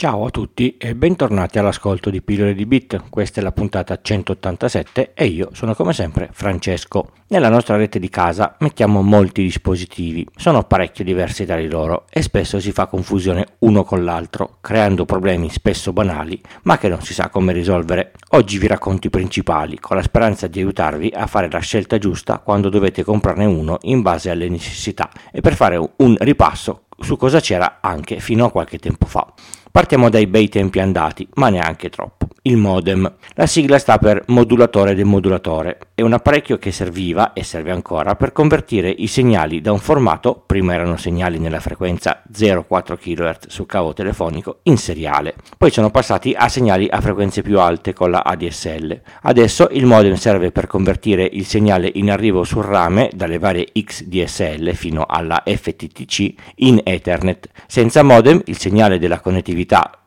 Ciao a tutti e bentornati all'ascolto di Pillole di Bit. Questa è la puntata 187 e io sono come sempre Francesco. Nella nostra rete di casa mettiamo molti dispositivi, sono parecchio diversi tra di loro e spesso si fa confusione uno con l'altro, creando problemi spesso banali ma che non si sa come risolvere. Oggi vi racconto i principali con la speranza di aiutarvi a fare la scelta giusta quando dovete comprarne uno in base alle necessità e per fare un ripasso su cosa c'era anche fino a qualche tempo fa. Partiamo dai bei tempi andati, ma neanche troppo. Il modem. La sigla sta per modulatore demodulatore. È un apparecchio che serviva e serve ancora per convertire i segnali da un formato, prima erano segnali nella frequenza 0,4 kHz sul cavo telefonico, in seriale. Poi sono passati a segnali a frequenze più alte con la ADSL. Adesso il modem serve per convertire il segnale in arrivo sul rame dalle varie XDSL fino alla FTTC in Ethernet. Senza modem il segnale della connettività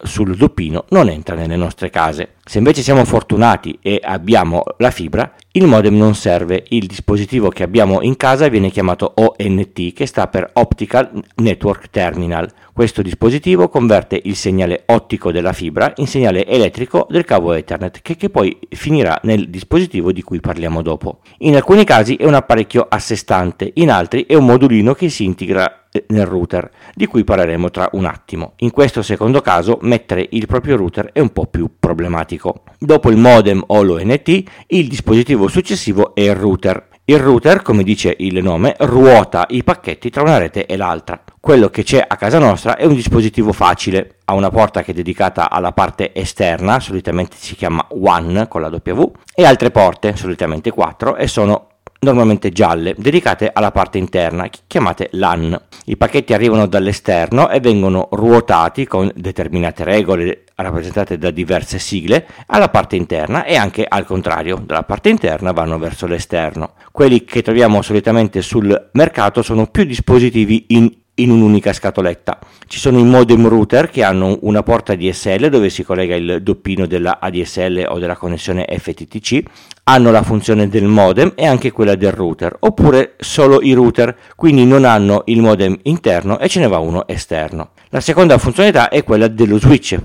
sul doppino non entra nelle nostre case. Se invece siamo fortunati e abbiamo la fibra, il modem non serve. Il dispositivo che abbiamo in casa viene chiamato ONT, che sta per Optical Network Terminal. Questo dispositivo converte il segnale ottico della fibra in segnale elettrico del cavo Ethernet, che poi finirà nel dispositivo di cui parliamo dopo. In alcuni casi è un apparecchio a sé stante, in altri è un modulino che si integra nel router, di cui parleremo tra un attimo. In questo secondo caso mettere il proprio router è un po' più problematico. Dopo il modem o l'ONT, il dispositivo successivo è il router. Il router, come dice il nome, ruota i pacchetti tra una rete e l'altra. Quello che c'è a casa nostra è un dispositivo facile, ha una porta che è dedicata alla parte esterna, solitamente si chiama WAN con la W, e altre porte, solitamente 4, e sono normalmente gialle, dedicate alla parte interna, chiamate LAN. I pacchetti arrivano dall'esterno e vengono ruotati con determinate regole rappresentate da diverse sigle alla parte interna e anche al contrario, dalla parte interna vanno verso l'esterno. Quelli che troviamo solitamente sul mercato sono più dispositivi in un'unica scatoletta. Ci sono i modem router che hanno una porta DSL dove si collega il doppino della ADSL o della connessione FTTC, hanno la funzione del modem e anche quella del router, oppure solo i router, quindi non hanno il modem interno e ce ne va uno esterno. La seconda funzionalità è quella dello switch,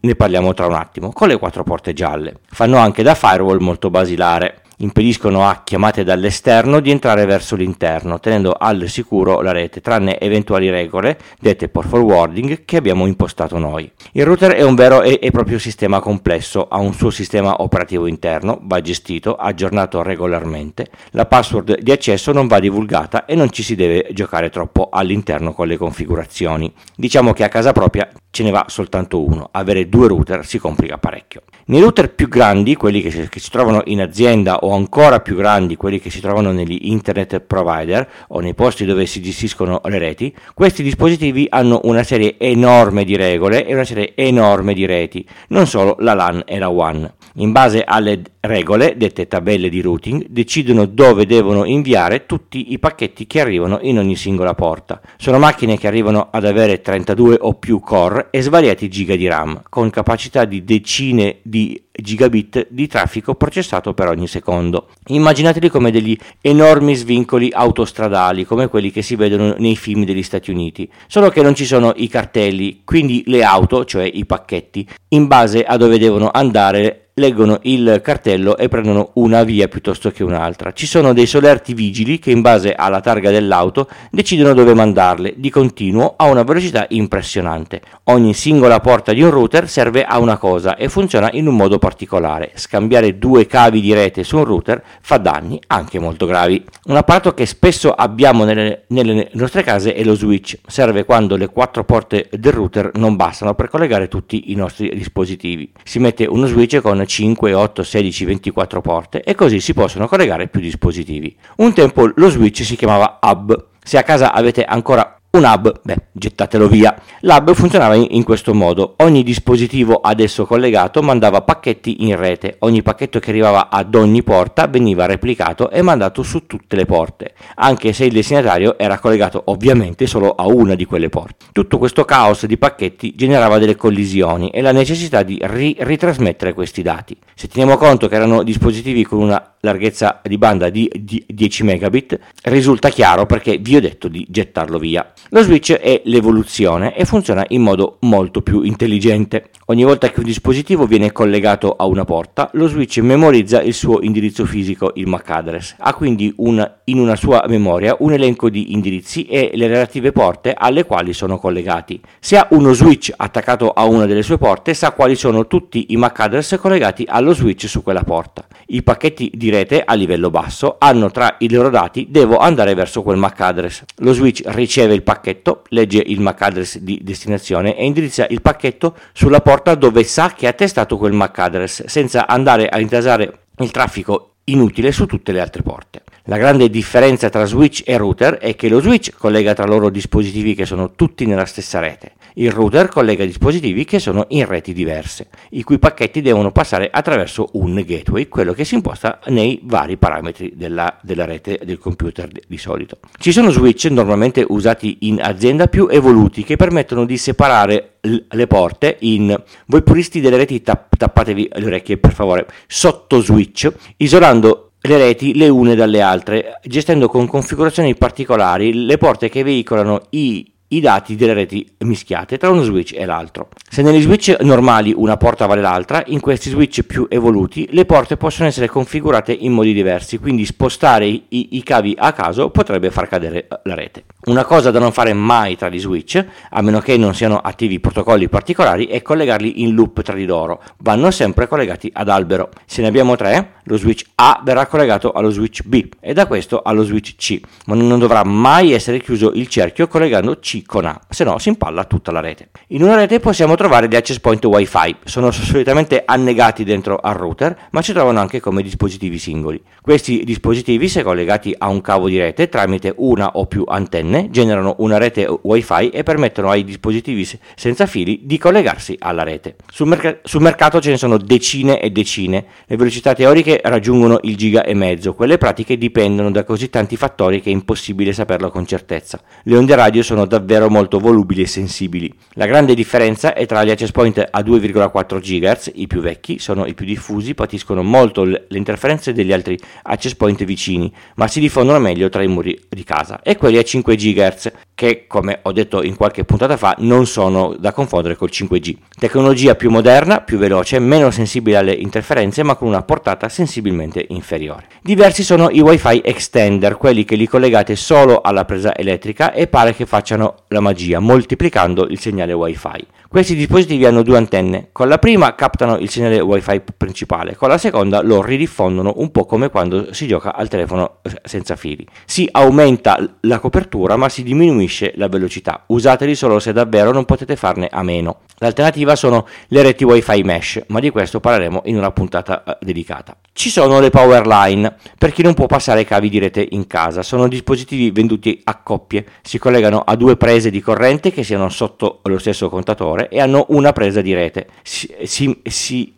ne parliamo tra un attimo, con le 4 porte gialle. Fanno anche da firewall molto basilare. Impediscono a chiamate dall'esterno di entrare verso l'interno, tenendo al sicuro la rete, tranne eventuali regole dette per forwarding che abbiamo impostato noi. Il router è un vero e proprio sistema complesso, ha un suo sistema operativo interno, va gestito, aggiornato regolarmente, la password di accesso non va divulgata e non ci si deve giocare troppo all'interno con le configurazioni. Diciamo che a casa propria ce ne va soltanto uno, avere 2 router si complica parecchio. Nei router più grandi, quelli che si trovano in azienda o ancora più grandi, quelli che si trovano negli internet provider o nei posti dove si gestiscono le reti, questi dispositivi hanno una serie enorme di regole e una serie enorme di reti, non solo la LAN e la WAN. In base alle regole, dette tabelle di routing, decidono dove devono inviare tutti i pacchetti che arrivano in ogni singola porta. Sono macchine che arrivano ad avere 32 o più core e svariati giga di RAM, con capacità di decine di gigabit di traffico processato per ogni secondo. Immaginateli come degli enormi svincoli autostradali, come quelli che si vedono nei film degli Stati Uniti, solo che non ci sono i cartelli, quindi le auto, cioè i pacchetti, in base a dove devono andare leggono il cartello e prendono una via piuttosto che un'altra. Ci sono dei solerti vigili che in base alla targa dell'auto decidono dove mandarle di continuo a una velocità impressionante. Ogni singola porta di un router serve a una cosa e funziona in un modo particolare. Scambiare 2 cavi di rete su un router fa danni anche molto gravi. Un apparato che spesso abbiamo nelle nostre case è lo switch. Serve quando le 4 porte del router non bastano per collegare tutti i nostri dispositivi. Si mette uno switch con 5, 8, 16, 24 porte e così si possono collegare più dispositivi. Un tempo lo switch si chiamava hub. Se a casa avete ancora un hub, gettatelo via. L'hub funzionava in questo modo. Ogni dispositivo adesso collegato mandava pacchetti in rete. Ogni pacchetto che arrivava ad ogni porta veniva replicato e mandato su tutte le porte, anche se il destinatario era collegato ovviamente solo a una di quelle porte. Tutto questo caos di pacchetti generava delle collisioni e la necessità di ritrasmettere questi dati. Se teniamo conto che erano dispositivi con una larghezza di banda di 10 megabit, risulta chiaro perché vi ho detto di gettarlo via. Lo switch è l'evoluzione e funziona in modo molto più intelligente. Ogni volta che un dispositivo viene collegato a una porta, lo switch memorizza il suo indirizzo fisico, il MAC address. Ha quindi in una sua memoria un elenco di indirizzi e le relative porte alle quali sono collegati. Se ha uno switch attaccato a una delle sue porte, sa quali sono tutti i MAC address collegati allo switch su quella porta. I pacchetti di rete a livello basso hanno tra i loro dati "devo andare verso quel MAC address". Lo switch riceve il pacchetto, legge il MAC address di destinazione e indirizza il pacchetto sulla porta dove sa che è attestato quel MAC address, senza andare a intasare il traffico inutile su tutte le altre porte. La grande differenza tra switch e router è che lo switch collega tra loro dispositivi che sono tutti nella stessa rete. Il router collega dispositivi che sono in reti diverse, i cui pacchetti devono passare attraverso un gateway, quello che si imposta nei vari parametri della rete del computer di solito. Ci sono switch normalmente usati in azienda più evoluti che permettono di separare le porte in, voi puristi delle reti tappatevi le orecchie per favore, sotto switch, isolando le reti le une dalle altre, gestendo con configurazioni particolari le porte che veicolano i dati delle reti mischiate tra uno switch e l'altro. Se negli switch normali una porta vale l'altra, in questi switch più evoluti le porte possono essere configurate in modi diversi, quindi spostare i cavi a caso potrebbe far cadere la rete. Una cosa da non fare mai tra gli switch, a meno che non siano attivi protocolli particolari, è collegarli in loop tra di loro. Vanno sempre collegati ad albero. Se ne abbiamo tre, lo switch A verrà collegato allo switch B e da questo allo switch C, ma non dovrà mai essere chiuso il cerchio collegando C con A, se no si impalla tutta la rete. In una rete possiamo trovare gli access point wifi, sono solitamente annegati dentro al router, ma si trovano anche come dispositivi singoli. Questi dispositivi, se collegati a un cavo di rete tramite una o più antenne, generano una rete wifi e permettono ai dispositivi senza fili di collegarsi alla rete. Sul mercato ce ne sono decine e decine, le velocità teoriche raggiungono il 1,5 giga, quelle pratiche dipendono da così tanti fattori che è impossibile saperlo con certezza. Le onde radio sono davvero molto volubili e sensibili. La grande differenza è tra gli access point a 2,4 GHz, i più vecchi, sono i più diffusi, patiscono molto le interferenze degli altri access point vicini, ma si diffondono meglio tra i muri di casa, e quelli a 5 GHz, che come ho detto in qualche puntata fa non sono da confondere col 5G. Tecnologia più moderna, più veloce, meno sensibile alle interferenze, ma con una portata sensibilmente inferiore. Diversi sono i wifi extender, quelli che li collegate solo alla presa elettrica e pare che facciano la magia moltiplicando il segnale wifi. Questi dispositivi hanno due antenne, con la prima captano il segnale wifi principale, con la seconda lo ridiffondono, un po' come quando si gioca al telefono senza fili. Si aumenta la copertura ma si diminuisce la velocità, usateli solo se davvero non potete farne a meno. L'alternativa sono le reti wifi mesh, ma di questo parleremo in una puntata dedicata. Ci sono le power line, per chi non può passare cavi di rete in casa, sono dispositivi venduti a coppie, si collegano a due prese di corrente che siano sotto lo stesso contatore e hanno una presa di rete. Si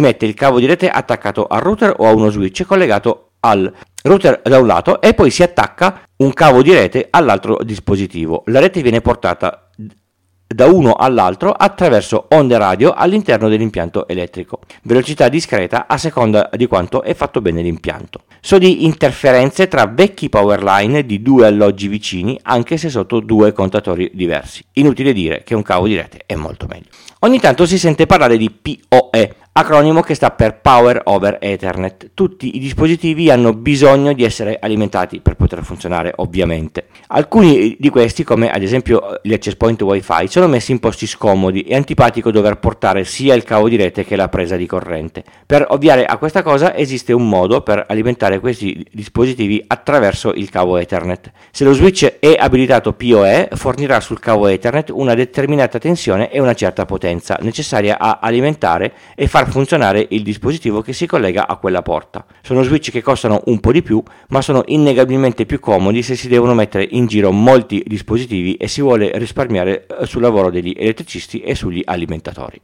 mette il cavo di rete attaccato al router o a uno switch collegato al router da un lato e poi si attacca un cavo di rete all'altro dispositivo. La rete viene portata da uno all'altro attraverso onde radio all'interno dell'impianto elettrico. Velocità discreta a seconda di quanto è fatto bene l'impianto. So di interferenze tra vecchi power line di due alloggi vicini anche se sotto due contatori diversi. Inutile dire che un cavo di rete è molto meglio. Ogni tanto si sente parlare di PoE, acronimo che sta per Power over Ethernet. Tutti i dispositivi hanno bisogno di essere alimentati per poter funzionare, ovviamente. Alcuni di questi, come ad esempio gli access point wifi, sono messi in posti scomodi e antipatico dover portare sia il cavo di rete che la presa di corrente. Per ovviare a questa cosa esiste un modo per alimentare questi dispositivi attraverso il cavo Ethernet. Se lo switch è abilitato PoE, fornirà sul cavo Ethernet una determinata tensione e una certa potenza necessaria a alimentare e far funzionare il dispositivo che si collega a quella porta. Sono switch che costano un po' di più, ma sono innegabilmente più comodi se si devono mettere in giro molti dispositivi e si vuole risparmiare sul lavoro degli elettricisti e sugli alimentatori.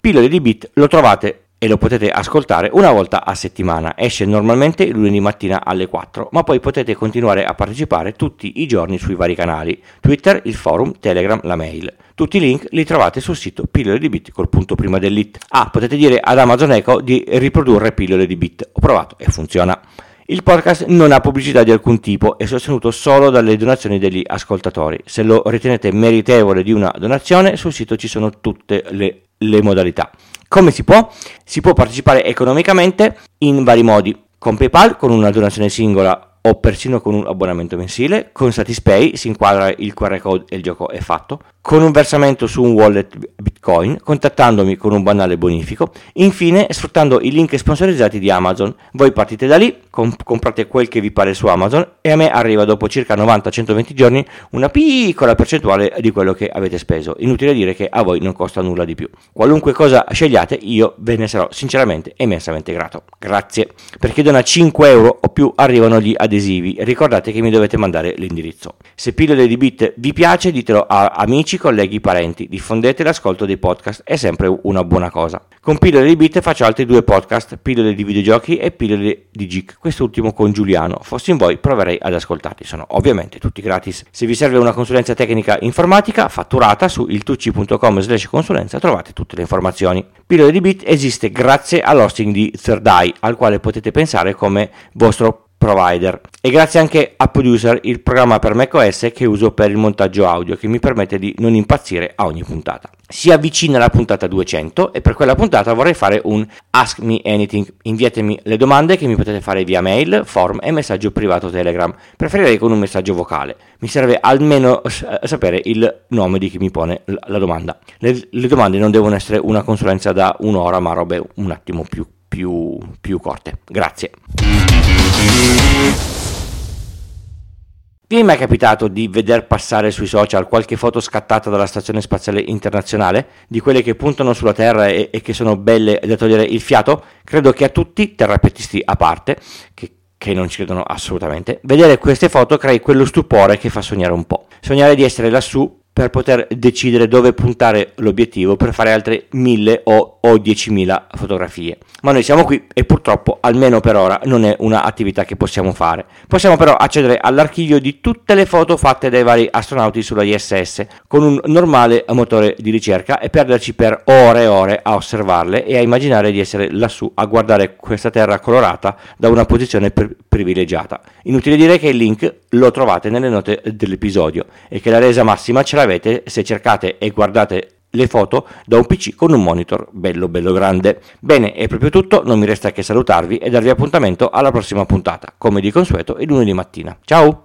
Pillole di Bit lo trovate e lo potete ascoltare una volta a settimana. Esce normalmente lunedì mattina alle 4, ma poi potete continuare a partecipare tutti i giorni sui vari canali: Twitter, il forum, Telegram, la mail. Tutti i link li trovate sul sito Pillole di Bit col punto prima dell'it. Ah, potete dire ad Amazon Echo di riprodurre Pillole di Bit. Ho provato e funziona. Il podcast non ha pubblicità di alcun tipo, è sostenuto solo dalle donazioni degli ascoltatori. Se lo ritenete meritevole di una donazione, sul sito ci sono tutte le modalità. Come si può? Si può partecipare economicamente in vari modi, con Paypal, con una donazione singola o persino con un abbonamento mensile, con Satispay, si inquadra il QR code e il gioco è fatto, con un versamento su un wallet Bitcoin, contattandomi con un banale bonifico, infine sfruttando i link sponsorizzati di Amazon. Voi partite da lì, comprate quel che vi pare su Amazon e a me arriva dopo circa 90-120 giorni una piccola percentuale di quello che avete speso. Inutile dire che a voi non costa nulla di più. Qualunque cosa scegliate io ve ne sarò sinceramente e immensamente grato. Grazie. Per chi dona 5 euro o più arrivano gli adesivi, ricordate che mi dovete mandare l'indirizzo. Se Pillole di Bit vi piace ditelo a amici, colleghi, parenti, diffondete l'ascolto dei podcast, è sempre una buona cosa. Con Pillole di Bit faccio altri due podcast, Pillole di videogiochi e Pillole di geek, quest'ultimo con Giuliano. Fossi in voi proverei ad ascoltarli, sono ovviamente tutti gratis. Se vi serve una consulenza tecnica informatica fatturata, su iltucci.com/consulenza trovate tutte le informazioni. Pillole di Bit esiste grazie all'hosting di Third Eye, al quale potete pensare come vostro provider, e grazie anche a Producer, il programma per macOS che uso per il montaggio audio, che mi permette di non impazzire a ogni puntata. Si avvicina la puntata 200 e per quella puntata vorrei fare un Ask Me Anything. Inviatemi le domande che mi potete fare via mail, form e messaggio privato Telegram. Preferirei con un messaggio vocale. Mi serve almeno sapere il nome di chi mi pone la domanda. Le domande non devono essere una consulenza da un'ora, ma robe un attimo più corte. Grazie. Vi è mai capitato di veder passare sui social qualche foto scattata dalla Stazione Spaziale Internazionale? Di quelle che puntano sulla Terra e che sono belle da togliere il fiato? Credo che a tutti, terrapiattisti a parte, che non ci credono assolutamente, vedere queste foto crei quello stupore che fa sognare un po'. Sognare di essere lassù per poter decidere dove puntare l'obiettivo per fare altre 1000 o 10.000 fotografie. Ma noi siamo qui e purtroppo, almeno per ora, non è un'attività che possiamo fare. Possiamo però accedere all'archivio di tutte le foto fatte dai vari astronauti sulla ISS con un normale motore di ricerca e perderci per ore e ore a osservarle e a immaginare di essere lassù a guardare questa terra colorata da una posizione privilegiata. Inutile dire che il link lo trovate nelle note dell'episodio e che la resa massima ce l'avete se cercate e guardate le foto da un PC con un monitor bello grande. Bene, è proprio tutto, non mi resta che salutarvi e darvi appuntamento alla prossima puntata, come di consueto il lunedì mattina. Ciao!